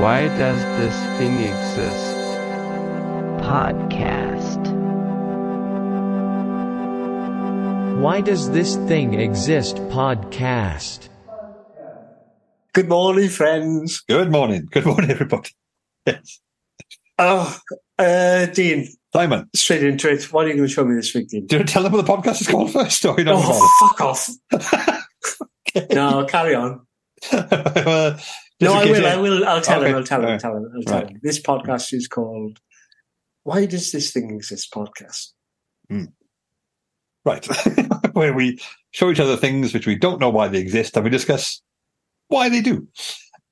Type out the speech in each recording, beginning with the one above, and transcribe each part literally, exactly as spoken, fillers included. Why does this thing exist? Podcast. Why does this thing exist? Podcast. Good morning, friends. Good morning. Good morning, everybody. Yes. Oh, uh, Dean. Simon. Straight into it. What are you going to show me this week, Dean? Do you tell them what the podcast is called first? Or you don't oh, fuck off. Okay. No, carry on. uh, no, I will, I will. I'll tell okay. him. I'll tell him. I'll tell him. I'll tell right. him. This podcast is called Why Does This Thing Exist? Podcast. Mm. Right. Where we show each other things which we don't know why they exist and we discuss why they do.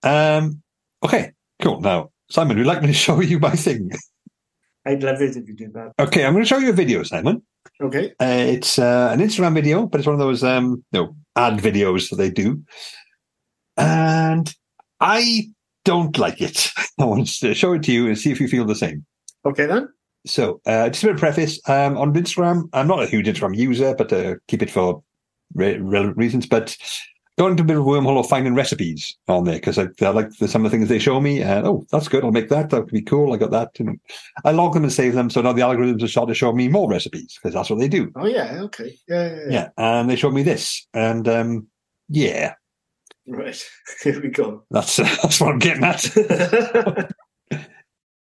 Um, okay, cool. Now, Simon, would you like me to show you my thing? I'd love it if you did that. Okay, I'm going to show you a video, Simon. Okay. Uh, it's uh, an Instagram video, but it's one of those um, no ad videos that they do. And I don't like it. I want to show it to you and see if you feel the same. Okay, then. So, uh, just a bit of preface. Um, on Instagram, I'm not a huge Instagram user, but uh, keep it for re- relevant reasons. But going to a bit of a wormhole of finding recipes on there because I, I like the, some of the things they show me. And, oh, that's good. I'll make that. That could be cool. I got that. And I log them and save them. So now the algorithms are starting to show me more recipes because that's what they do. Oh, yeah. Okay. Yeah. Yeah. yeah. yeah. And they showed me this. And, um, yeah. Right. Here we go. That's, uh, that's what I'm getting at.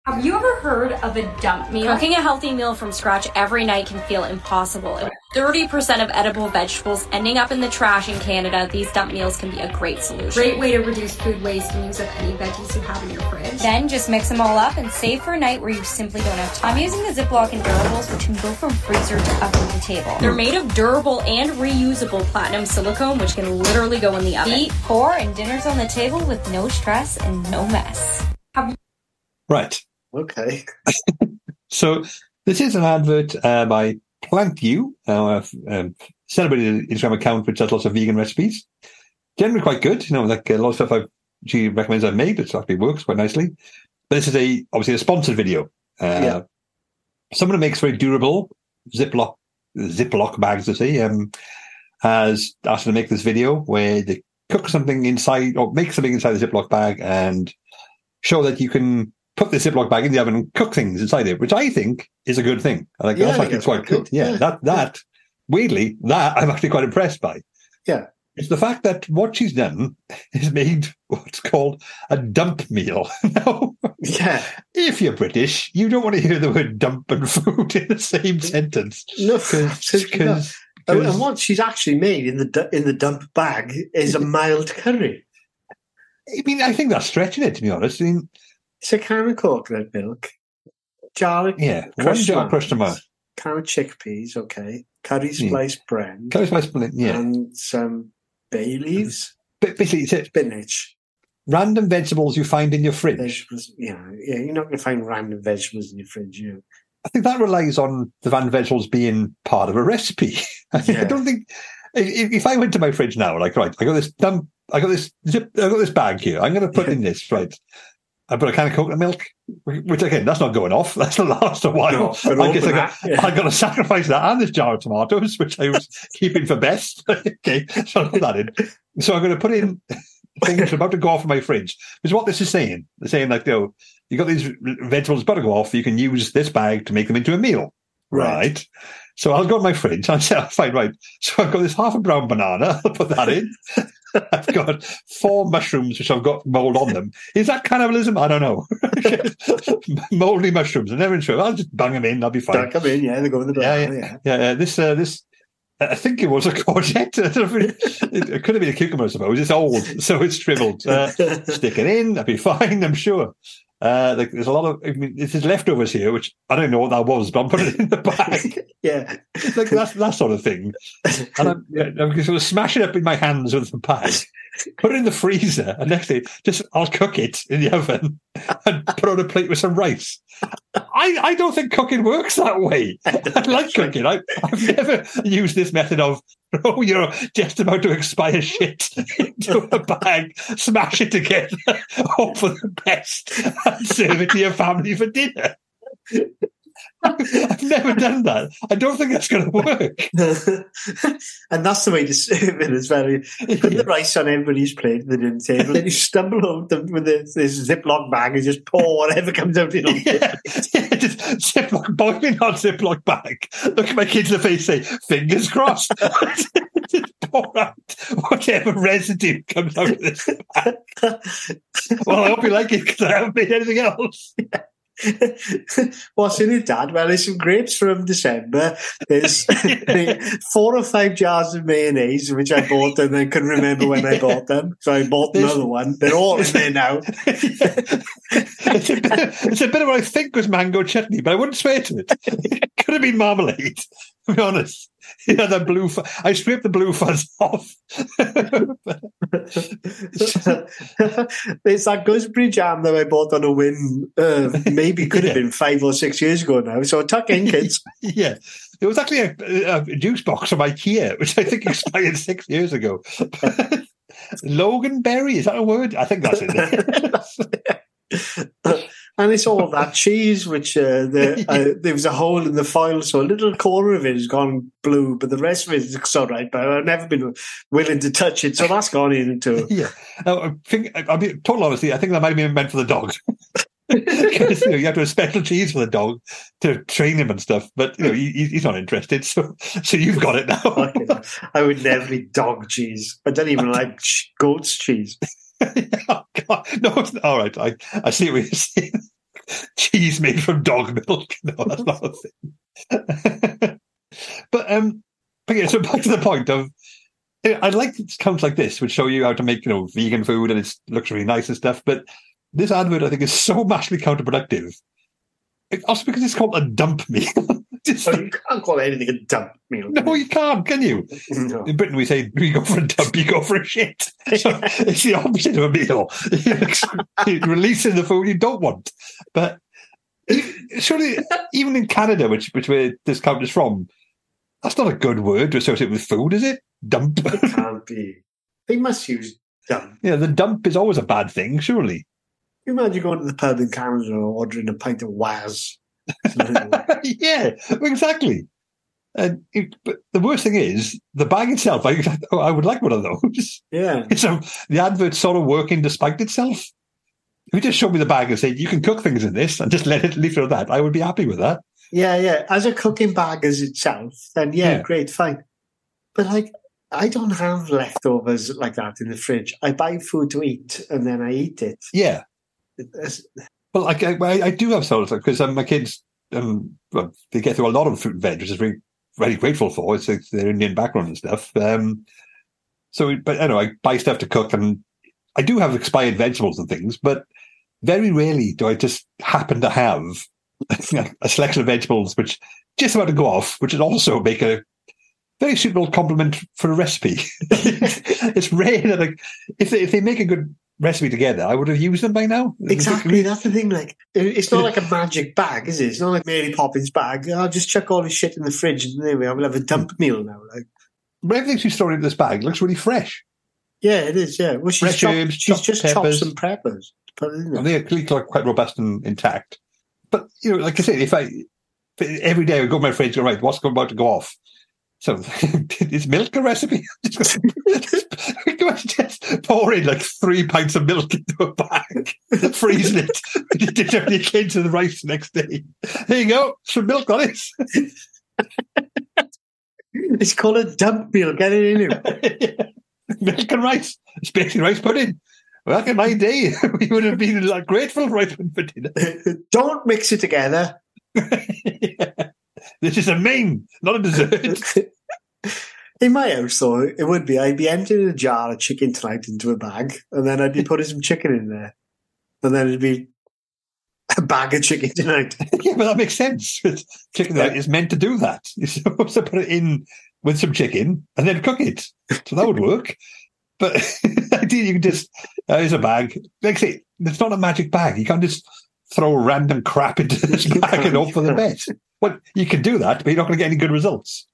Have you ever heard of a dump meal? Cooking a healthy meal from scratch every night can feel impossible. thirty percent of edible vegetables ending up in the trash in Canada, these dump meals can be a great solution. Great way to reduce food waste and use up any veggies you have in your fridge. Then just mix them all up and save for a night where you simply don't have time. I'm using the Ziploc and Durables, which can go from freezer to oven to table. They're made of durable and reusable platinum silicone, which can literally go in the oven. Eat, pour, and dinner's on the table with no stress and no mess. Have- right. Okay. So this is an advert uh, by PlantU, our um, celebrated Instagram account which has lots of vegan recipes. Generally quite good, you know, like a lot of stuff I've, she recommends I've made. It actually works quite nicely. But this is a obviously a sponsored video. Uh, yeah. Someone who makes very durable Ziploc Ziploc bags, I say, um, has asked them to make this video where they cook something inside or make something inside the Ziploc bag and show that you can put the Ziploc bag in the oven and cook things inside it, which I think is a good thing. I like yeah, that's I like it's quite good. Cool. Yeah, yeah, that that weirdly that I'm actually quite impressed by. Yeah, it's the fact that what she's done is made what's called a dump meal. Now, yeah, if you're British, you don't want to hear the word dump and food in the same sentence. No, because and what she's actually made in the in the dump bag is a mild curry. I mean, I think that's stretching it, to be honest. I mean. It's a can of coconut milk, jar of yeah, one jar of customers, can of chickpeas, okay, curry sliced yeah. bread, curry sliced bread, yeah, and some bay leaves, but basically it's it. spinach, random vegetables you find in your fridge. Vegetables, yeah, yeah, you're not going to find random vegetables in your fridge. You. I think that relies on the random vegetables being part of a recipe. I, yeah. I don't think if, if I went to my fridge now, like right, I got this dump, I got this zip, I got this bag here. I'm going to put yeah. in this right. I put a can of coconut milk, which again, that's not going off. That's the last a while. No, I guess I got, yeah. I got to sacrifice that and this jar of tomatoes, which I was keeping for best. Okay, so I put that in. So I'm going to put in things about to go off in my fridge. Because what this is saying, they're saying like, you know, you got these vegetables about to go off. You can use this bag to make them into a meal, right? right? So I'll go to my fridge and I'll find right. So I've got this half a brown banana. I'll put that in. I've got four mushrooms which I've got mold on them. Is that cannibalism? I don't know. Moldy mushrooms. I'm never sure. I'll just bang them in. I'll be fine. Bang them in, yeah. They go in the bag. Yeah, yeah. yeah. yeah. This, uh, this. I think it was a courgette. It could have been a cucumber, I suppose. It's old, so it's shriveled. Uh, stick it in. I'll be fine, I'm sure. Uh, like, there's a lot of, I mean, this is leftovers here, which I don't know what that was, but I'm putting it in the bag. yeah. Like, that's that sort of thing. And I'm, yeah, I'm sort of smashing it up in my hands with the bag, put it in the freezer, and next day, just, I'll cook it in the oven and put on a plate with some rice. I, I don't think cooking works that way. I like cooking. I, I've never used this method of, oh, you're just about to expire shit into a bag, smash it together, hope for the best, and serve it to your family for dinner. I've never done that. I don't think that's going to work. And that's the way to serve it. It's very, put the rice on everybody's plate at the dinner table, then you stumble out with this, this Ziploc bag and just pour whatever comes out in on yeah. yeah, just Ziploc, boiling hot Ziploc bag. Look at my kids in the face, say, fingers crossed. Just pour out whatever residue comes out of this bag. Well, I hope you like it because I haven't made anything else. Yeah. What's in it, Dad? Well, there's some grapes from December. There's four or five jars of mayonnaise, which I bought and then couldn't remember when yeah. I bought them. So I bought there's... another one. They're all in there now. it's, a bit of, it's a bit of what I think was mango chutney, but I wouldn't swear to it. It could have been marmalade, to be honest. You know, the blue fu- I stripped the blue fuzz off. It's that gooseberry jam that I bought on a whim. Uh, maybe could have yeah. been five or six years ago now. So tuck in, kids. Yeah. It was actually a, a juice box from IKEA, which I think expired six years ago. Loganberry, is that a word? I think that's it. And it's all that cheese, which uh, the, uh, there was a hole in the foil, so a little corner of it has gone blue, but the rest of it is all right. But I've never been willing to touch it, so that's gone into it. Yeah. Now, I think, I'll be total honesty, I think that might have been meant for the dog. Because you, know, you have to have special cheese for the dog to train him and stuff, but you know he, he's not interested, so so you've got it now. Okay. I would never eat dog cheese. I don't even like goat's cheese. Oh, God. No, it's, all right. I, I see what you're saying. Cheese made from dog milk. No, that's not a thing. But um, but yeah, so back to the point of, you know, I'd like to count like this, which show you how to make, you know, vegan food, and it looks really nice and stuff. But this advert, I think, is so massively counterproductive. It, also because it's called a dump meal. Just, oh, you can't call anything a dump meal. No, you can't, can you? No. In Britain, we say, we go for a dump, you go for a shit. So it's the opposite of a meal. You're releasing the food you don't want. But surely, even in Canada, which which where this count is from, that's not a good word to associate with food, is it? Dump. It can't be. They must use dump. Yeah, the dump is always a bad thing, surely. Can you imagine going to the pub in Canada and ordering a pint of Waz? Yeah, exactly. And it, but the worst thing is the bag itself. I, I would like one of those. Yeah. So the advert's sort of working despite itself. If you just showed me the bag and said you can cook things in this and just let it leave it at that, I would be happy with that. Yeah, yeah. As a cooking bag as itself, then yeah, yeah. great, fine. But like, I don't have leftovers like that in the fridge. I buy food to eat and then I eat it. Yeah. It's, Well, I, I, I do have sort of stuff because um, my kids, um, well, they get through a lot of fruit and veg, which is very, very grateful for. It's, it's their Indian background and stuff. Um, so, but I know I buy stuff to cook, and I do have expired vegetables and things, but very rarely do I just happen to have a selection of vegetables which just about to go off, which would also make a very suitable compliment for a recipe. It's rare that I, if they, if they make a good recipe together, I would have used them by now. Exactly, that's the thing. Like, it's not like a magic bag, is it? It's not like Mary Poppins' bag. I'll just chuck all this shit in the fridge and anyway, I will have a dump meal now. Like, but everything she's throwing into this bag looks really fresh. Yeah, it is. Yeah, well, she's fresh chopped, herbs, she's chopped just peppers. chopped some peppers, and they're clearly quite robust and intact. But you know, like I said, if I every day I go to my fridge, go right, what's about to go off? So is milk a recipe? Just pour in like three pints of milk into a bag, freezing it. You did have your kids and the rice the next day. There you go, some milk on it. It's called a dump meal. Get it in here. Yeah. Milk and rice. It's basically rice pudding. Back in my day, we would have been like grateful for rice pudding for dinner. Don't mix it together. Yeah. This is a main, not a dessert. In my house, though, it would be. I'd be emptying a jar of chicken tonight into a bag, and then I'd be putting some chicken in there. And then it'd be a bag of chicken tonight. Yeah, but that makes sense. Chicken tonight yeah. is meant to do that. You're supposed to put it in with some chicken and then cook it. So that would work. But ideally, you can just, uh, here's a bag. Like I say, it's not a magic bag. You can't just throw random crap into this bag and hope for the best. Well, you can do that, but you're not going to get any good results.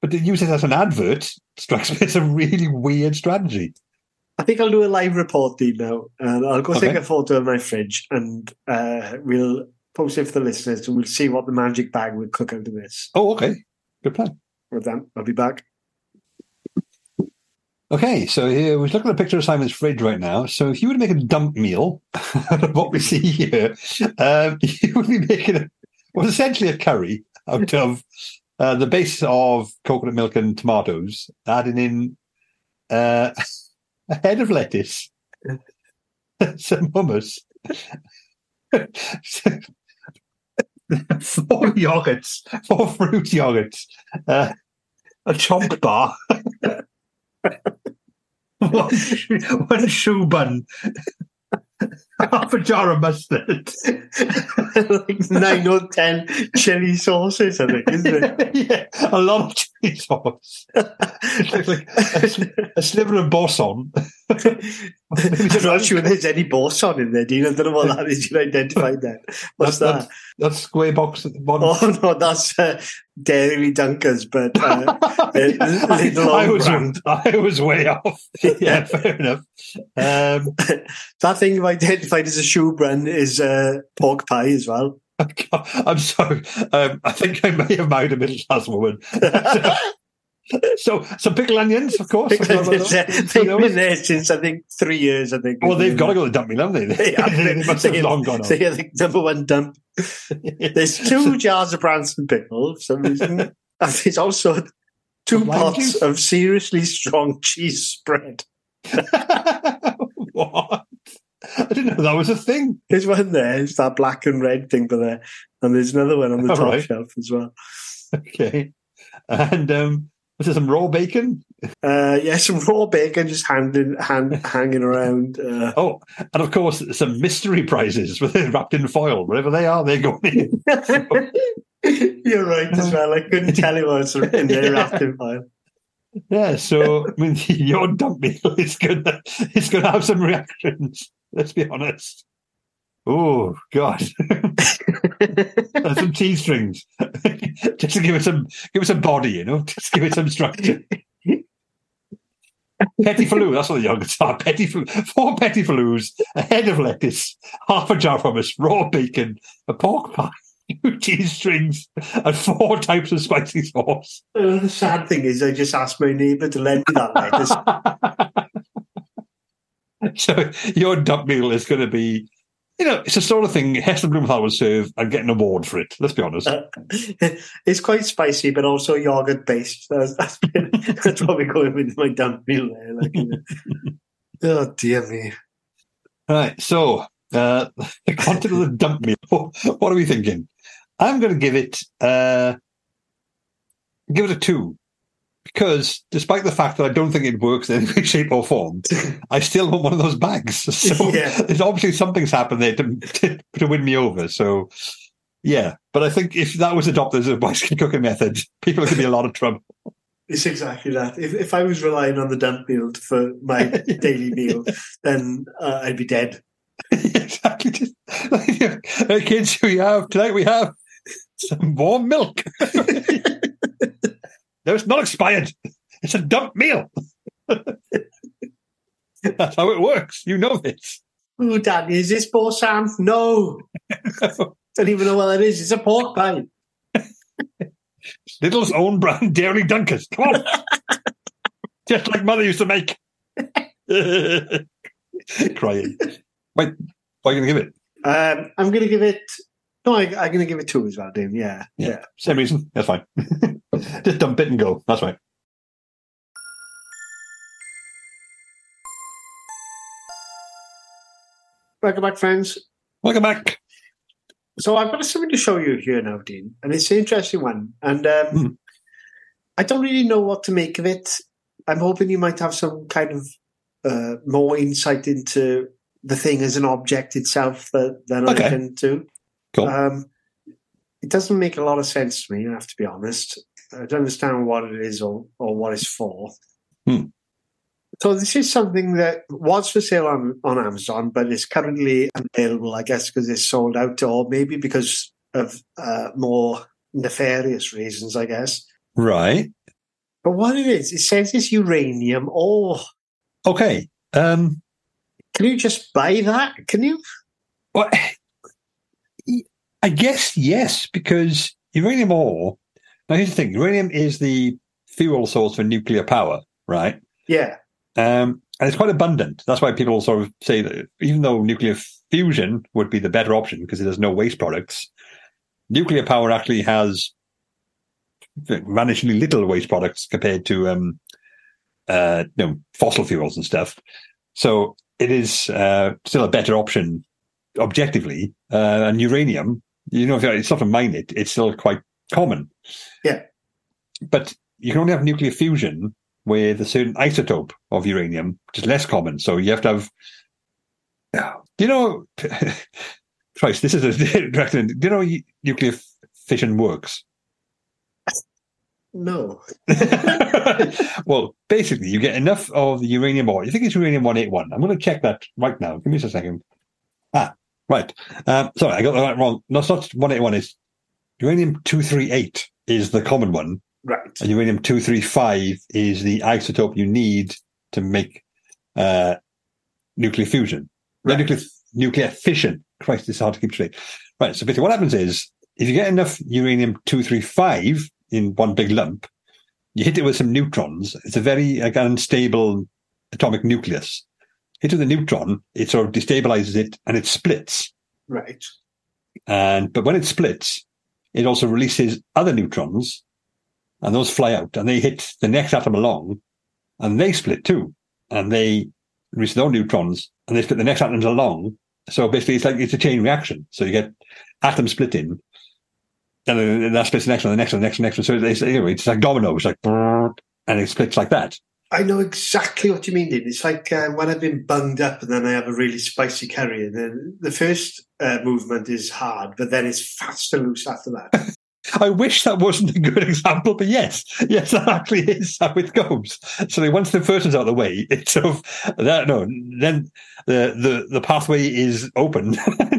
But to use it as an advert strikes me as a really weird strategy. I think I'll do a live report, Dean, now, and I'll go okay. take a photo of my fridge, and uh, we'll post it for the listeners, and we'll see what the magic bag will cook out of this. Oh, okay. Good plan. Well done. I'll be back. Okay, so here we're looking at a picture of Simon's fridge right now. So if you were to make a dump meal out of what we see here, um, you would be making a, well, essentially a curry out of uh, the base of coconut milk and tomatoes, adding in uh, a head of lettuce, some hummus, four yogurts, four fruit yogurts, uh, a chomp bar. one, shoe, one shoe bun, half a jar of mustard, like nine or ten chili sauces, I think, isn't it? Yeah, a lot of chili sauce. Like a, a sliver of boson. I'm not sure there's any boson in there, Dean. I don't know what that is. You identified that. What's that? That? That's, that's square box at the bottom. Oh, no, that's uh, Dairy Dunkers, but uh, yeah, I, I, was, I was way off. Yeah, fair enough. Um, that thing you identified as a shoe bun is uh, pork pie as well. I'm sorry. Um, I think I may have married a middle-class woman. So, some pickled onions, of course. Onions, yeah. They've been there since, I think, three years, I think. Well, they've got to go to the dump meal, haven't they? They, have they, they must have they, long gone on. They're the number one dump. There's two jars of Branston pickle, for some reason. And there's also two Lime pots juice? Of seriously strong cheese spread. What? I didn't know that was a thing. There's one there. It's that black and red thing for there. And there's another one on the All top right. shelf as well. Okay. And, um... was there some raw bacon? Uh, yeah, some raw bacon just handing, hand, hanging around. Uh. Oh, and of course, some mystery prizes wrapped in foil. Wherever they are, they're going in. You're right as well. I couldn't tell it was in there yeah. wrapped in foil. Yeah, so I mean, your dump meal is going to it's going to have some reactions. Let's be honest. Oh, God. And some tea strings. Just to give it some give it some body, you know? Just give it some structure. Petit faloo, that's what the yogurts are. Petit faloo, four petit faloos, a head of lettuce, half a jar of hummus, raw bacon, a pork pie, two cheese strings, and four types of spicy sauce. Uh, the sad thing is I just asked my neighbour to lend me that lettuce. So your dump meal is going to be... You know, it's the sort of thing Heston Blumenthal would serve and get an award for it, let's be honest. Uh, it's quite spicy, but also yoghurt-based. That's, that's, been, that's what we're going with my dump meal there. Like, you know. Oh, dear me. Right, so uh, the content of the dump meal, what are we thinking? I'm going to give it, uh, give it a two. Because despite the fact that I don't think it works in any shape or form, I still want one of those bags. So yeah. There's obviously something's happened there to, to to win me over. So yeah, but I think if that was adopted as a bicycle cooking method, people could be a lot of trouble. It's exactly that. If if I was relying on the dump meal for my daily meal, then uh, I'd be dead. Exactly. Just, like, kids, we have tonight. We have some warm milk. No, it's not expired. It's a dump meal. That's how it works. You know this. Ooh, Daddy, is this bosan? No. No. Don't even know what that is. It's a pork pie. Little's own brand Dairy Dunkers. Come on. Just like Mother used to make. Crying. Wait, what are you going to give it? Um, I'm going to give it... No, I, I'm going to give it two as well, Dean. Yeah, yeah. Yeah. Same reason. That's fine. Just dump it and go. That's right. Welcome back, friends. Welcome back. So I've got something to show you here now, Dean, and it's an interesting one. And um, mm. I don't really know what to make of it. I'm hoping you might have some kind of uh, more insight into the thing as an object itself that, than okay. I can do. Cool. Um, it doesn't make a lot of sense to me, I have to be honest. I don't understand what it is or, or what it's for. Hmm. So this is something that was for sale on, on Amazon, but it's currently unavailable, I guess, because it's sold out, or maybe because of uh, more nefarious reasons, I guess. Right. But what it is, it says it's uranium ore. Okay. Um, can you just buy that? Can you? What? I guess yes, because uranium ore. Now here's the thing: uranium is the fuel source for nuclear power, right? Yeah. Um, and it's quite abundant. That's why people sort of say that even though nuclear fusion would be the better option because there's no waste products, nuclear power actually has vanishingly little waste products compared to um, uh, you know, fossil fuels and stuff. So it is uh, still a better option objectively. Uh, and uranium, you know, if it's not to mine it, it's still quite common. Yeah. But you can only have nuclear fusion with a certain isotope of uranium, which is less common. So you have to have, you know, Christ, this is a direct. Do you know nuclear fission works? No. Well, basically, you get enough of the uranium ore. You think it's uranium one eighty-one. I'm going to check that right now. Give me just a second. Ah, right. Um, sorry, I got that wrong. No, it's not one eighty-one. It's uranium two thirty-eight is the common one. Right. And uranium two thirty-five is the isotope you need to make uh, nuclear fusion. Right. Nuclear, nuclear fission. Christ, it's hard to keep straight. Right, so basically what happens is, if you get enough uranium two thirty-five in one big lump, you hit it with some neutrons. It's a very like, unstable atomic nucleus. Hit with a neutron, it sort of destabilizes it, and it splits. Right. And But when it splits, it also releases other neutrons, and those fly out, and they hit the next atom along, and they split too, and they release their own neutrons, and they split the next atoms along. So basically, it's like it's a chain reaction. So you get atoms splitting, and then that splits the next one, the next one, the next one, the next one. So it's, anyway, it's like dominoes, like and it splits like that. I know exactly what you mean, Dean. It's like uh, when I've been bunged up, and then I have a really spicy curry, and then the first uh, movement is hard, but then it's fast and loose after that. I wish that wasn't a good example, but yes, yes, that actually is how it goes. So once the first one's out of the way, it's sort of that. No, then the the, the pathway is open.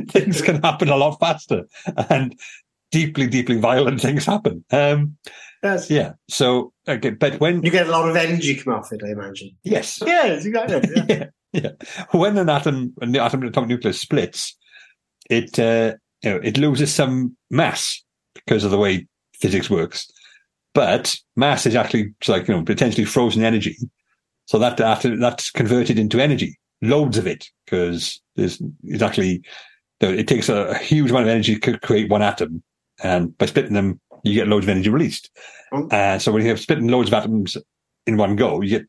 Things can happen a lot faster, and deeply, deeply violent things happen. Um, yes. Yeah. So, okay, but when you get a lot of energy come off it, I imagine. Yes. Yes, exactly. Yeah. yeah, yeah. When an atom, an atom, atomic nucleus splits, it uh, you know it loses some mass, because of the way physics works. But mass is actually like, you know, potentially frozen energy. So that after that's converted into energy, loads of it, because there's it's actually, you know, it takes a, a huge amount of energy to create one atom. And by splitting them, you get loads of energy released. And oh. uh, so when you have splitting loads of atoms in one go, you get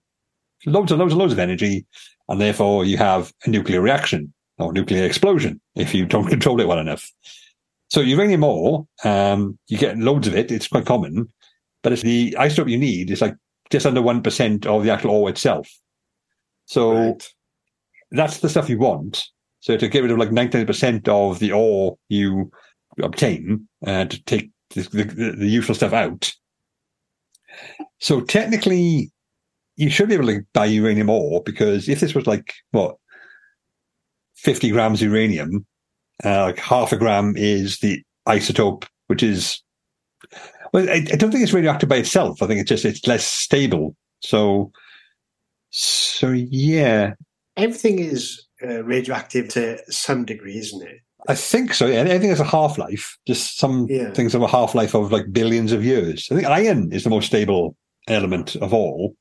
loads and loads and loads of energy. And therefore you have a nuclear reaction or nuclear explosion if you don't control it well enough. So uranium ore, um, you get loads of it. It's quite common, but it's the isotope you need. It's like just under one percent of the actual ore itself. So right. That's the stuff you want. So to get rid of like ninety-nine percent of the ore you obtain uh, to take the, the, the useful stuff out. So technically, you should be able to buy uranium ore because if this was like, what, fifty grams uranium, Uh, like half a gram is the isotope, which is, well, I, I don't think it's radioactive by itself. I think it's just, it's less stable. So, so yeah. Everything is uh, radioactive to some degree, isn't it? I think so, yeah. Everything has a half-life. Just some yeah. things have a half-life of like billions of years. I think iron is the most stable element of all.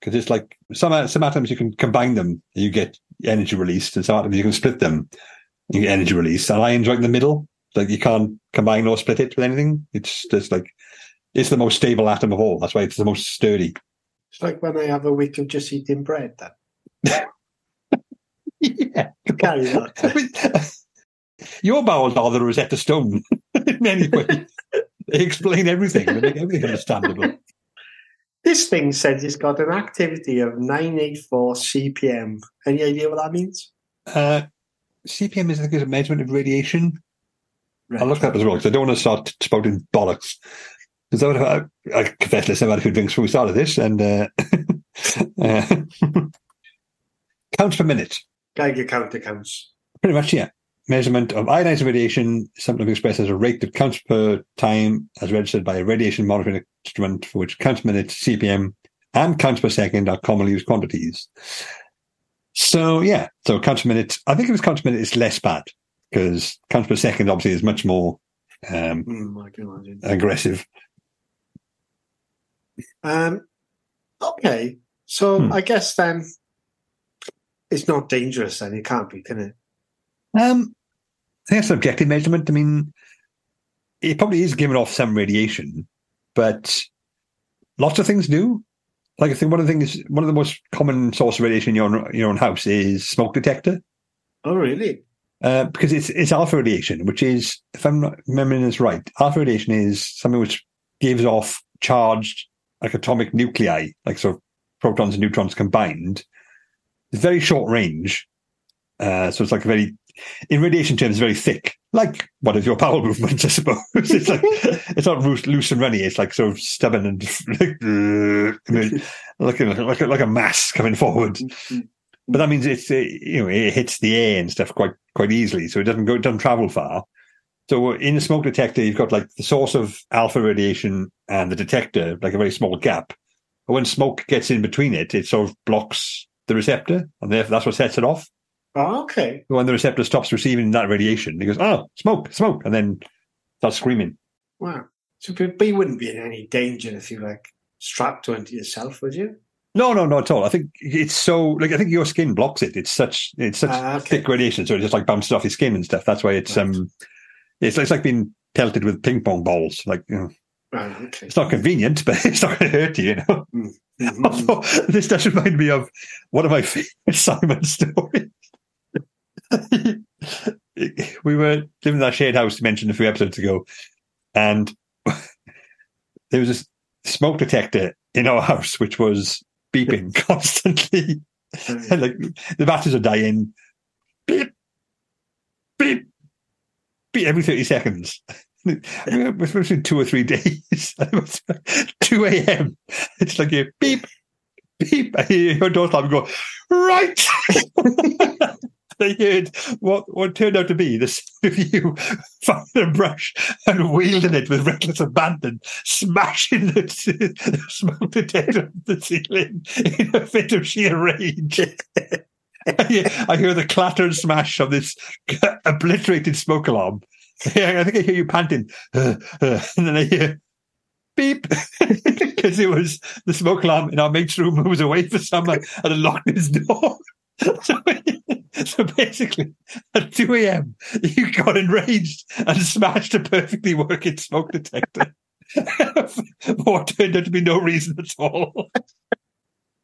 Because it's like some, some atoms you can combine them, you get energy released, and some atoms you can split them. You get energy release. And iron's right in the middle. Like you can't combine or split it with anything. It's just like, it's the most stable atom of all. That's why it's the most sturdy. It's like when I have a week of just eating bread, then. yeah. Carry that. I mean, your bowels are the Rosetta Stone in many ways. They explain everything. They make everything understandable. This thing says it's got an activity of nine eighty-four C P M. Any idea what that means? Uh, C P M is, I think, is a measurement of radiation. Right. I'll look that up as well, because I don't want to start spouting bollocks. Because I, have, I, I confess this, I've had a few drinks before we started this, and uh, uh, counts per minute. Guide your counter counts. Pretty much, yeah. Measurement of ionized radiation, sometimes expressed as a rate that counts per time, as registered by a radiation monitoring instrument, for which counts per minute, C P M, and counts per second are commonly used quantities. So, yeah, so counts per minute, I think if it's counts per minute, it's less bad. because counts per second obviously is much more um, mm, I can imagine. aggressive. Um, okay, so hmm. I guess then it's not dangerous then. It can't be, can it? Um, I think that's an objective measurement. I mean, it probably is giving off some radiation, but lots of things do. Like I think one of the things, one of the most common source of radiation in your own, your own house is smoke detector. Oh, really? Uh, because it's it's alpha radiation, which is, if I'm not remembering this right, alpha radiation is something which gives off charged, like atomic nuclei, like sort of protons and neutrons combined. It's very short range, uh, so it's like a very, in radiation terms, very thick. Like one of your power movements, I suppose. It's like it's not loose and runny. It's like sort of stubborn and like like a, like, a, like a mass coming forward. But that means it's it, you know it hits the air and stuff quite quite easily, so it doesn't go it doesn't travel far. So in a smoke detector, you've got like the source of alpha radiation and the detector, like a very small gap. But when smoke gets in between it, it sort of blocks the receptor, and therefore that's what sets it off. Oh, okay. When the receptor stops receiving that radiation, it goes, oh, smoke, smoke, and then starts screaming. Wow. So, but you wouldn't be in any danger if you, like, strapped onto yourself, would you? No, no, not at all. I think it's so, like, I think your skin blocks it. It's such it's such ah, okay. thick radiation, so it just, like, bounces off your skin and stuff. That's why it's, right. um, it's, it's like being pelted with ping pong balls. Like, you know, right, okay. It's not convenient, but it's not going to hurt you, you know? Mm-hmm. Although, this does remind me of one of my favorite Simon stories. We were living in that shared house mentioned a few episodes ago, and there was a smoke detector in our house which was beeping constantly. And like the batteries are dying, beep, beep, beep every thirty seconds. We're supposed to be two or three days. Two a.m. It's like you beep, beep. I hear your door stop and go right. They heard what, what turned out to be the sound of you found a brush and wielding it with reckless abandon, smashing the, the smoke detector on the ceiling in a fit of sheer rage. I, hear, I hear the clatter and smash of this obliterated smoke alarm. I think I hear you panting, uh, uh, and then I hear beep, because it was the smoke alarm in our mate's room who was away for summer and had locked his door. So, so basically, at two a.m., you got enraged and smashed a perfectly working smoke detector for what turned out to be no reason at all.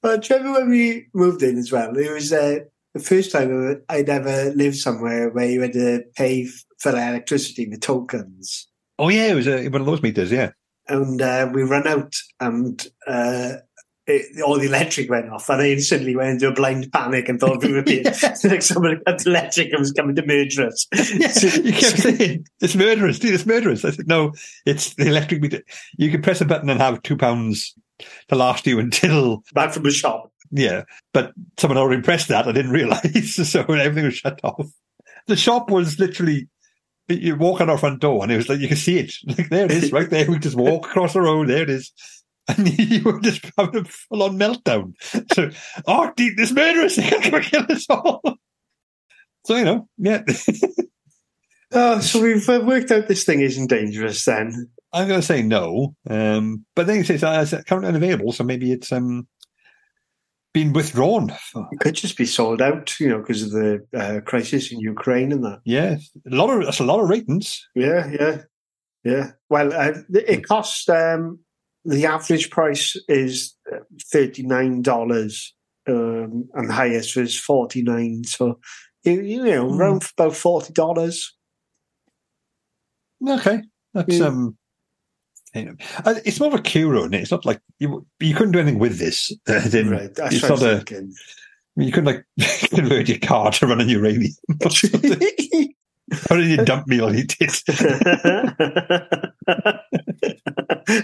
Well, do you remember when we moved in as well? It was uh, the first time I'd ever lived somewhere where you had to pay for electricity with tokens. Oh, yeah, it was uh, one of those meters, yeah. And uh, we ran out and... Uh, It, all the electric went off, and I instantly went into a blind panic and thought we were being like somebody got electric and was coming to murder us. Yeah, so, you kept saying, "It's murderous, dude! It's murderous!" I said, "No, it's the electric meter. You can press a button and have two pounds to last you until back from the shop." Yeah, but someone already pressed that. I didn't realise, so everything was shut off. The shop was literally. You walk out our front door, and it was like you could see it. Like there it is, right there. We just walk across the road. There it is. And you were just having a full-on meltdown. So, oh, dude, this murderous thing is going to kill us all. So, you know, yeah. uh, so we've worked out this thing isn't dangerous then. I'm going to say no. Um, but then it says uh, it's currently unavailable, so maybe it's um, been withdrawn. It could just be sold out, you know, because of the uh, crisis in Ukraine and that. Yeah, a lot of, that's a lot of ratings. Yeah, yeah, yeah. Well, uh, it costs... Um, the average price is thirty-nine dollars, um, and the highest was forty-nine dollars. So, you, you know, mm. around about forty dollars. Okay. That's, yeah. um, you know, it's more of a cure, isn't it? It's not like you, you couldn't do anything with this. Uh, then right. That's what I was thinking. A, you couldn't, like, convert your car to run on uranium or something. Or did you dump me on it?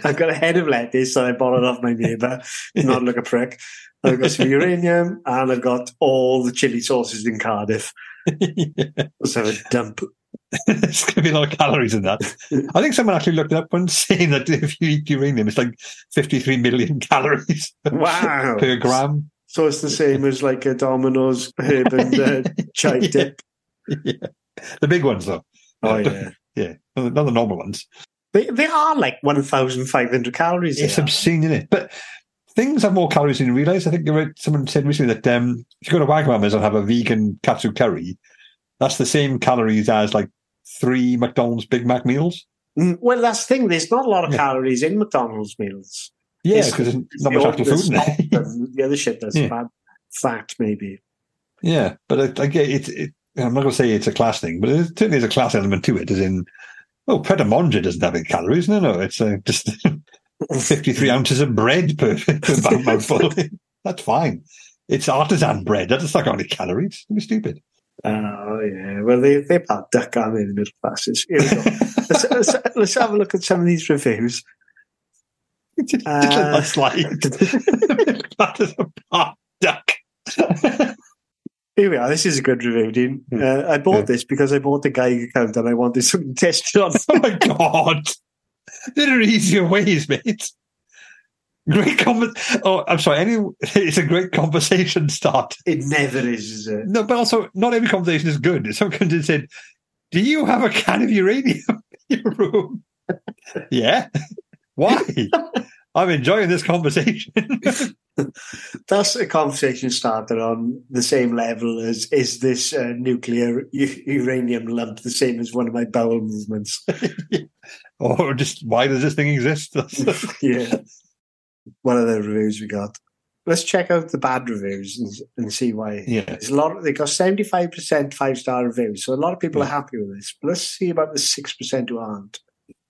I've got a head of lettuce that I bought it off my neighbour, not like a prick. I've got some uranium, and I've got all the chilli sauces in Cardiff. Yeah. Let's have a dump. There's going to be a lot of calories in that. I think someone actually looked it up once, saying that if you eat uranium, it's like fifty-three million calories wow. per gram. So it's the same as like a Domino's herb and uh, chive dip. Yeah. The big ones, though. Oh, yeah. Yeah, not the normal ones. They, they are like one thousand five hundred calories. It's obscene, isn't it? But things have more calories than you realise. I think you read, someone said recently that um, if you go to Wagamama's and have a vegan katsu curry, that's the same calories as like three McDonald's Big Mac meals. Well, that's the thing. There's not a lot of yeah. calories in McDonald's meals. Yeah, because there's not much actual food in there. The other shit that's yeah. bad fat, maybe. Yeah, but I, I get it, it, I'm not going to say it's a class thing, but it certainly is a class element to it, as in, oh, Pret a Manger doesn't have any calories. No, no, it's uh, just fifty-three ounces of bread per, per mouthful. That's fine. It's artisan bread. That's not got any calories. It'd be stupid. Oh, yeah. Well, they, they're bad duck, aren't they, in the middle classes? Here we go. let's, let's, let's have a look at some of these reviews. It's a uh, nice slide. That is a bad duck. Here we are. This is a good review, Dean. Uh, I bought yeah. this because I bought the Geiger account and I wanted something tested on. Oh, my God. There are easier ways, mate. Great comment. Oh, I'm sorry. Any, it's a great conversation start. It never is, is it? No, but also, not every conversation is good. Sometimes it said, do you have a can of uranium in your room? Yeah. Why? I'm enjoying this conversation. That's a conversation starter on the same level as, is this uh, nuclear u- uranium lump the same as one of my bowel movements? Or just, why does this thing exist? Yeah. One of the reviews we got. Let's check out the bad reviews and, and see why. Yeah. There's a lot of, they got seventy-five percent five-star reviews, so a lot of people yeah. are happy with this. But let's see about the six percent who aren't.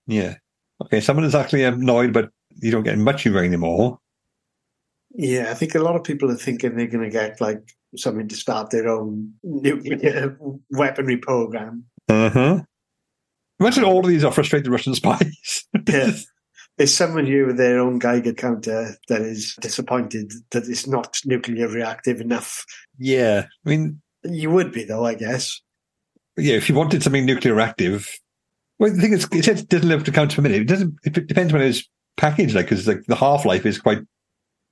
Yeah. Okay, someone is actually annoyed, but you don't get much uranium ore. Yeah, I think a lot of people are thinking they're going to get like something to start their own nuclear weaponry program. Uh-huh. Imagine all of these are frustrated Russian spies. Yeah. There's someone here with their own Geiger counter that is disappointed that it's not nuclear reactive enough. Yeah. I mean... You would be, though, I guess. Yeah, if you wanted something nuclear reactive... Well, the thing is, it says it doesn't live to count per minute. It doesn't. It depends when it's packaged, like, because like, the half-life is quite...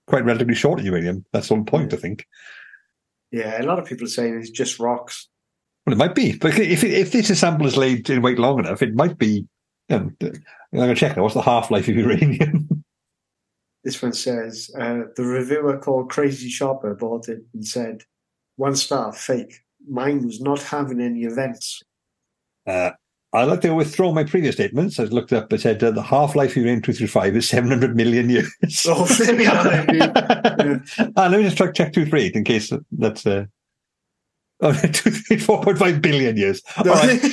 quite relatively short in uranium. That's on point, yeah. I think. Yeah, a lot of people are saying it's just rocks. Well, it might be. But if it, if this sample is laid in wait long enough, it might be... You know, I'm going to check now. What's the half-life of uranium? This one says, uh, the reviewer called Crazy Shopper bought it and said, one star, fake. Mine was not having any events. Uh, I like to withdraw my previous statements. I looked up and said uh, the half-life of uranium two thirty-five is seven hundred million years. Oh, there we are. Yeah. Uh, let me just check two thirty-eight in case that's... Uh, oh, two hundred thirty-four point five billion years. No. All right.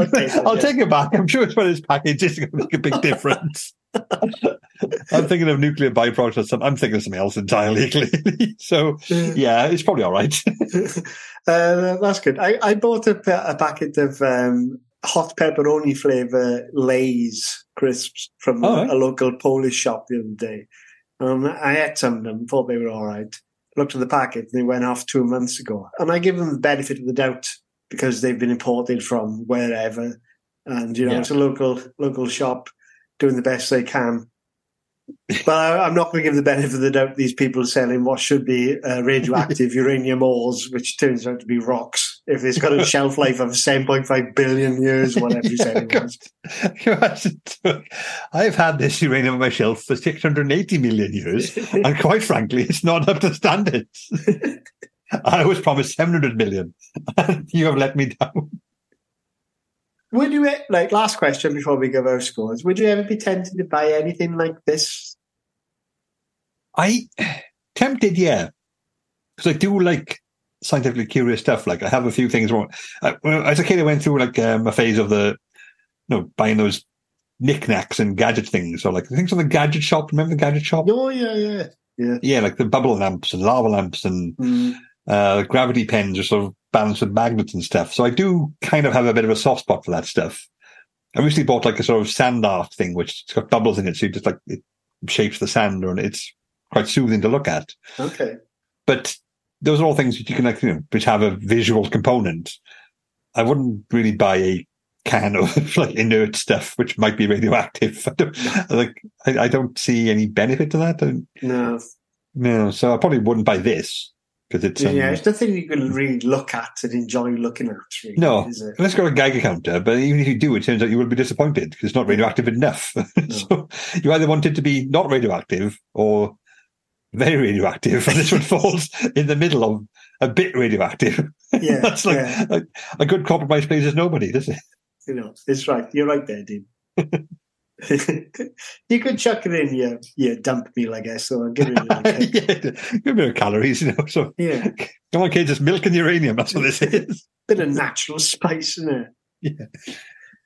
Okay, I'll yeah. take it back. I'm sure it's one of this package. It's going to make a big difference. I'm thinking of nuclear byproducts or something. I'm thinking of something else entirely, clearly. So, yeah, it's probably all right. uh, that's good. I, I bought a, a packet of... Um, hot pepperoni flavour Lay's crisps from oh, right. a local Polish shop the other day. Um, I ate some of them, thought they were all right. Looked at the packet, and they went off two months ago. And I give them the benefit of the doubt because they've been imported from wherever. And, you know, yeah. it's a local local shop doing the best they can. But I, I'm not going to give the benefit of the doubt to these people selling what should be uh, radioactive uranium ores, which turns out to be rocks. If it's got a shelf life of seven point five billion years, whatever you said it was. I've had this uranium on my shelf for six hundred eighty million years, and quite frankly, it's not up to standards. I was promised seven hundred million, and you have let me down. Would you, like, last question before we give our scores, would you ever be tempted to buy anything like this? I, tempted, yeah. Because I do like scientifically curious stuff. Like, I have a few things wrong. I, as a kid, I went through, like, um, a phase of the, you know, buying those knickknacks and gadget things. Or, like, things on the gadget shop. Remember the gadget shop? Oh, yeah, yeah. Yeah, yeah, like the bubble lamps and lava lamps and mm. uh, gravity pens or sort of, balanced with magnets and stuff. So I do kind of have a bit of a soft spot for that stuff. I recently bought like a sort of sand art thing, which it's got bubbles in it. So you just like, it shapes the sand and it's quite soothing to look at. Okay. But those are all things that you can like, you know, which have a visual component. I wouldn't really buy a can of like inert stuff, which might be radioactive. I don't, like, I, I don't see any benefit to that. I, no. No. So I probably wouldn't buy this. Because it's um, yeah, it's nothing you can really look at and enjoy looking at. Really, no, is it? Unless you've got a Geiger counter, but even if you do, it turns out you will be disappointed because it's not radioactive enough. No. So you either want it to be not radioactive or very radioactive, and this one falls in the middle of a bit radioactive. Yeah, that's like, yeah. like a good compromise pleases nobody, does it? You know, it's right. You're right there, Dean. You could chuck it in your your dump meal, I guess, or give it a yeah, give it calories, you know. So yeah, come on, kids, it's milk and uranium. That's what this is. Bit of natural spice, isn't it? Yeah,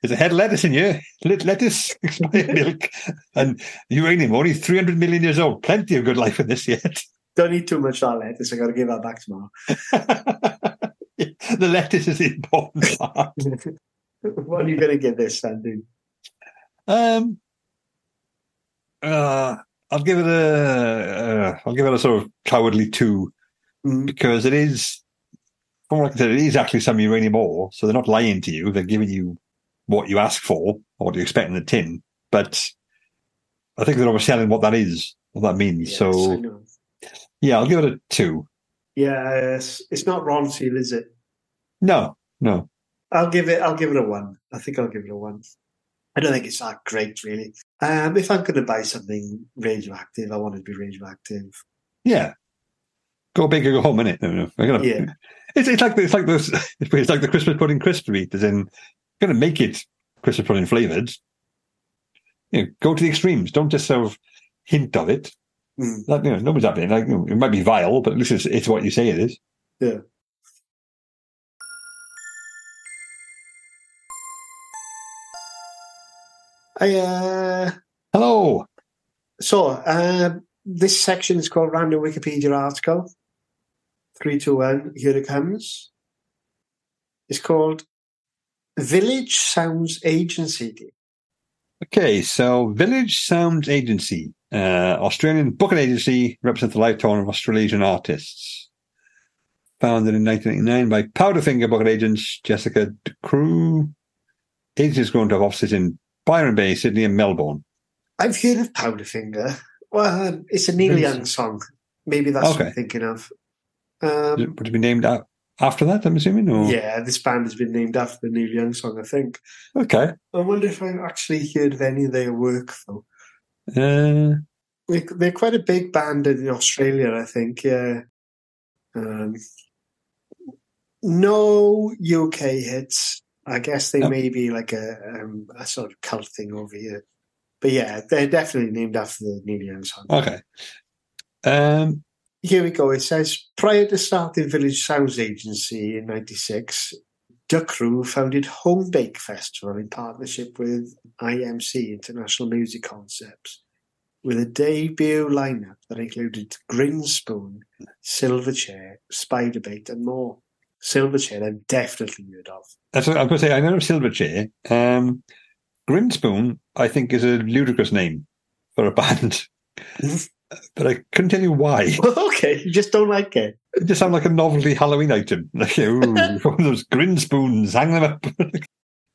there's a head of lettuce in here. Let lettuce, expired milk, and uranium. Only three hundred million years old. Plenty of good life in this yet. Don't eat too much that lettuce. I got to give that back tomorrow. The lettuce is the important part. What are you going to give this, Sandy? Um, uh, I'll give it a, uh, I'll give it a sort of cowardly two, mm. because it is, from what I can tell, it is actually some uranium ore. So they're not lying to you; they're giving you what you ask for or what you expect in the tin. But I think they're overselling what that is, what that means. Yes, so, yeah, I'll give it a two. Yes, it's not Ron Seal, is it? No, no. I'll give it. I'll give it a one. I think I'll give it a one. I don't think it's that great, really. Um, if I'm going to buy something radioactive, I want it to be radioactive. Yeah, go big or go home, innit? No, no, I'm gonna, yeah. It's it's like it's like those it's like the Christmas pudding crisp we eat. As in, going to make it Christmas pudding flavored. You know, go to the extremes. Don't just sort of hint of it. Mm. Like, you know, nobody's happening. Like, you know, it might be vile, but at least it's, it's what you say it is. Yeah. I, uh, Hello. So, uh, this section is called Random Wikipedia Article. Three, two, one. Here it comes. It's called Village Sounds Agency. Okay, so Village Sounds Agency, uh, Australian booking agency, represents the lifetime of Australasian artists. Founded in nineteen ninety-nine by Powderfinger booking agents Jessica Ducrou. Agency has grown to have offices in Byron Bay, Sydney and Melbourne. I've heard of Powderfinger. Well, it's a Neil Young song. Maybe that's okay. What I'm thinking of. Um, Would it be named after that, I'm assuming? Or? Yeah, this band has been named after the Neil Young song, I think. Okay. I wonder if I've actually heard of any of their work, though. Uh, They're quite a big band in Australia, I think, yeah. Um, no U K hits. I guess they no. may be like a, um, a sort of cult thing over here. But yeah, they're definitely named after the Neil Young song. Okay. Um, Here we go. It says, prior to starting Village Sounds Agency in ninety-six, Ducrou founded Homebake Festival in partnership with I M C, International Music Concepts, with a debut lineup that included Grinspoon, Silverchair, Spiderbait and more. Silverchair, I've definitely heard of. That's what I was going to say. I know of Silverchair. Um, Grinspoon, I think, is a ludicrous name for a band, but I couldn't tell you why. Well, okay, you just don't like it. It just sounds like a novelty Halloween item. Like, ooh, one of those Grinspoons, hang them up.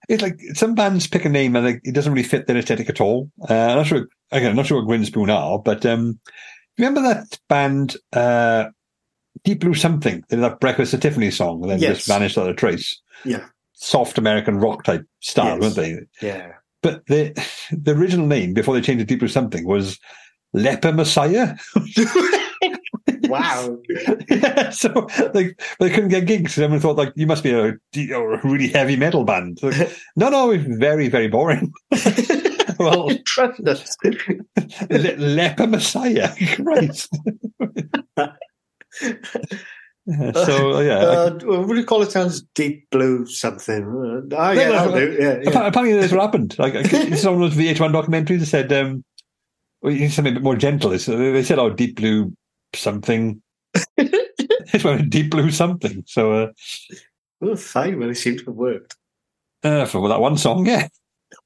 It's like some bands pick a name and like, it doesn't really fit their aesthetic at all. Uh, I'm not sure. Again, I'm not sure what Grinspoon are, but um, remember that band. Uh, Deep Blue Something. They did that Breakfast at Tiffany's song and then yes. just vanished out of trace. Yeah. Soft American rock type style, yes. weren't they? Yeah. But the the original name, before they changed to Deep Blue Something, was Leper Messiah. Wow. Yeah, so like, they couldn't get gigs. So everyone thought, like, you must be a, a really heavy metal band. So, like, no, no, it's very, very boring. Well, trust us. Le- Leper Messiah. Christ. So yeah, uh, I, what do you call it? Sounds Deep Blue Something. Oh, yeah, no, no, yeah, yeah. Apparently, this is what happened. Like, someone was V H one documentary that said, um, well, you need something a bit more gentle. So they said, oh, Deep Blue Something. It's one Deep Blue Something. So, uh, well, fine. Well, it seems to have worked uh, for that one song, yeah.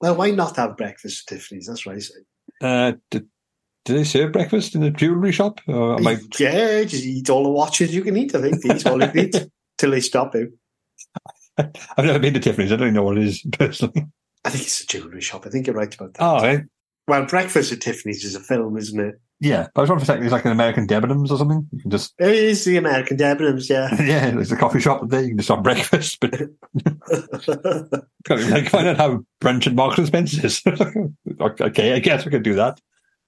Well, why not have breakfast at Tiffany's? That's what I say. Uh, d- Do they serve breakfast in the jewellery shop? Or am I... Yeah, just eat all the watches you can eat, I think. That's all you can eat till they stop you. I've never been to Tiffany's. I don't know what it is, personally. I think it's a jewellery shop. I think you're right about that. Oh, right. Well, Breakfast at Tiffany's is a film, isn't it? Yeah, I was trying to say it's like an American Debenhams or something. You can just it is the American Debenhams, yeah. Yeah, there's a coffee shop there. You can just have breakfast, but like, find out how brunch at Marks and Spencer is. Okay, I guess we could do that.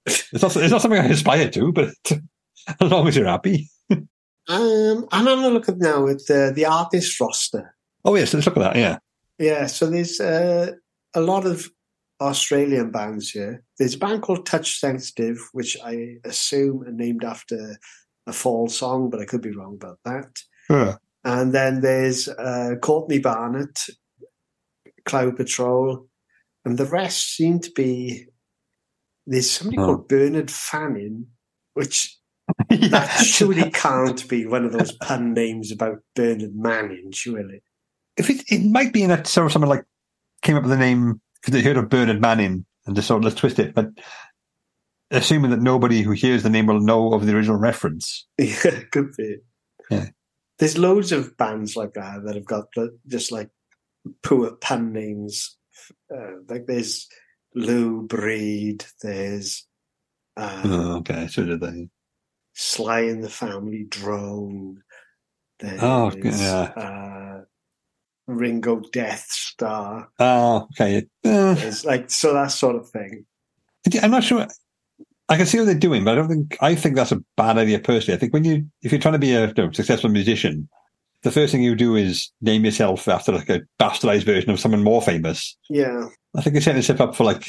It's not. It's not something I aspire to, but as long as you're happy. um, I'm having a look at now at uh, the artist roster. Oh yes, let's look at that. Yeah. Yeah. So there's uh, a lot of Australian bands here. There's a band called Touch Sensitive, which I assume are named after a fall song, but I could be wrong about that. Yeah. And then there's uh, Courtney Barnett, Cloud Patrol, and the rest seem to be. There's somebody oh. called Bernard Fanning, which yeah. that surely can't be one of those pun names about Bernard Manning, surely. If it, it might be in that sort of something like came up with the name. They heard of Bernard Manning and just sort of let's twist it, but assuming that nobody who hears the name will know of the original reference. Yeah, could be. Yeah. There's loads of bands like that that have got just like poor pun names. Uh, like there's Lou Breed, there's um, oh, okay, so did they. Sly and the Family Drone. There's oh, yeah. uh Ringo Death Star. Oh, okay. Uh, it's like so that sort of thing. I'm not sure. I can see what they're doing, but I don't think I think that's a bad idea personally. I think when you if you're trying to be a you know, successful musician, the first thing you do is name yourself after like a bastardized version of someone more famous. Yeah. I think you're setting yourself up for like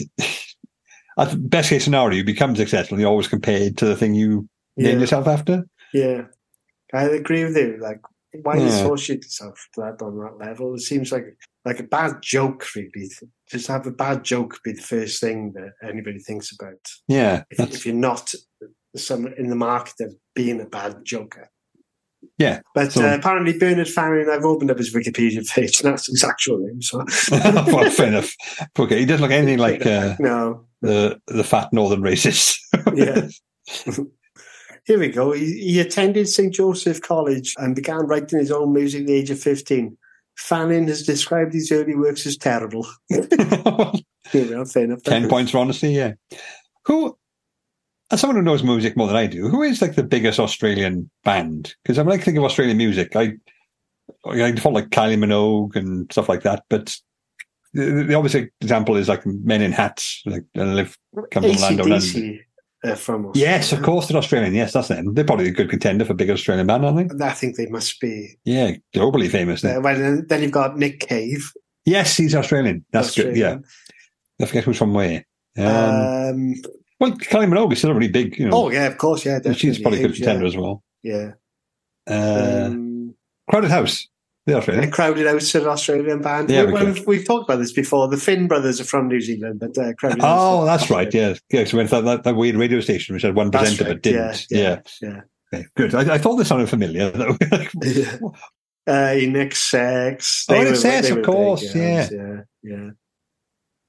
at best case scenario, you become successful and you're always compared to the thing you yeah. name yourself after. Yeah. I agree with you. Like Why yeah. associate yourself to that on that level? It seems like like a bad joke, really. Just have a bad joke be the first thing that anybody thinks about. Yeah, if, if you're not some in the market of being a bad joker. Yeah, but so, uh, apparently Bernard Fanning. I've opened up his Wikipedia page, and that's his actual name. So, well, fair enough. Okay, he doesn't look anything like uh, no the the fat northern racist. Yeah. Here we go. He, he attended Saint Joseph College and began writing his own music at the age of fifteen. Fanning has described his early works as terrible. Here we are, fair enough. Ten points for honesty, yeah. Who, as someone who knows music more than I do, who is like the biggest Australian band? Because when I think of Australian music, I I default like Kylie Minogue and stuff like that, but the, the obvious example is like Men in Hats, like live comes from Lando London. From Australia. Yes, of course they're Australian. Yes, that's them. They're probably a good contender for big Australian band, aren't they? I think they must be. Yeah, globally famous. Then, uh, well, then you've got Nick Cave. Yes, he's Australian. That's Australian. Good. Yeah, I forget who's from where. Um, um, well, Kylie Minogue is still really big. You know. Oh yeah, of course. Yeah, she's probably a good contender yeah. as well. Yeah. Uh, um, Crowded House. They're Australian. Crowded House is an Australian band. Yeah, we, we we've, we've talked about this before. The Finn brothers are from New Zealand, but uh, Crowded House. Oh, that's right. Yeah, yeah. So we went to that, that, that weird radio station which had one that's presenter right. but didn't. Yeah, yeah. yeah. Okay, good. I, I thought this sounded familiar. yeah. uh, I N X S. They oh, I N X S, were, of course. Yeah. yeah, yeah,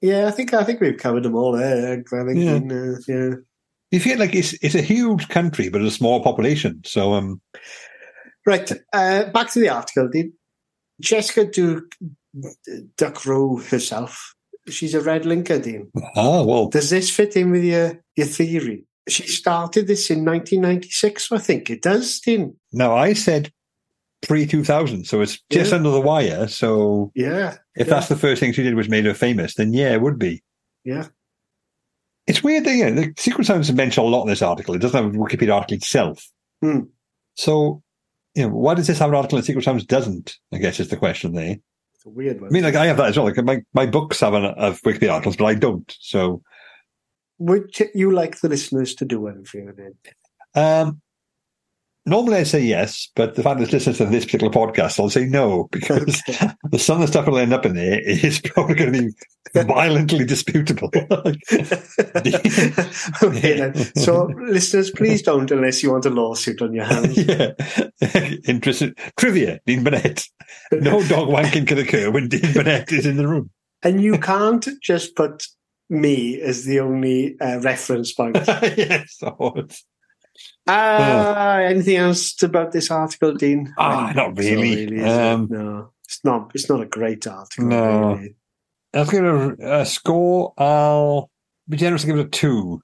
yeah. I think I think we've covered them all there. I think yeah. In, uh, yeah. You feel like it's it's a huge country, but a small population. So um. Right. Uh, back to the article. The, Jessica Duc- Ducrou herself, she's a Red Linker, Dean. Oh, well. Does this fit in with your, your theory? She started this in nineteen ninety-six, I think it does, Dean. No, I said pre two thousand, so it's just yeah. under the wire. So yeah, if yeah. that's the first thing she did which made her famous, then yeah, it would be. Yeah. It's weird that, yeah, the Secret Sounds mention a lot in this article. It doesn't have a Wikipedia article itself. Hmm. So... Yeah, why does this have an article in Secret Sounds doesn't? I guess is the question there. It's a weird one. I mean, like I have that as well. Like my, my books have, an, have Wikipedia articles, but I don't. So, would you like the listeners to do one for you then? Um, normally I say yes, but the fact that it's listeners to this particular podcast, I'll say no because okay. the some of the stuff will end up in there is probably going to be violently disputable. Okay, then. So, listeners, please don't unless you want a lawsuit on your hands. Yeah. Interesting trivia, Dean Burnett. No dog wanking can occur when Dean Burnett is in the room. And you can't just put me as the only uh, reference point. Yes, of course. Ah, uh, oh. Anything else about this article, Dean? Ah, oh, not really. It's not really um, it? No, it's not. It's not a great article. No, really. I'll give it a, a score. I'll be generous and give it a two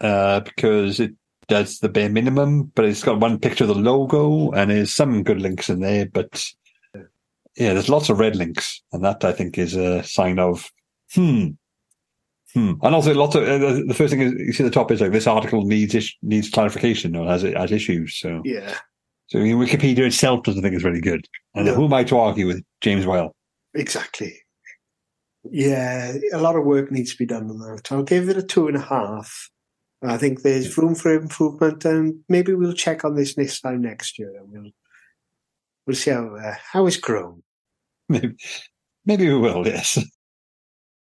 uh, because it does the bare minimum, but it's got one picture of the logo and there's some good links in there. But yeah, there's lots of red links, and that I think is a sign of hmm. Hmm. And also, lots of uh, the first thing is, you see the top is like, this article needs is- needs clarification or has has issues. So yeah, so I mean, Wikipedia itself doesn't think it's really good, and no. Who am I to argue with James Well? Exactly. Yeah, a lot of work needs to be done on that. I'll give it a two and a half. I think there's room for improvement, and maybe we'll check on this next time next year, and we'll we'll see how uh, how it's grown. Maybe, maybe we will. Yes.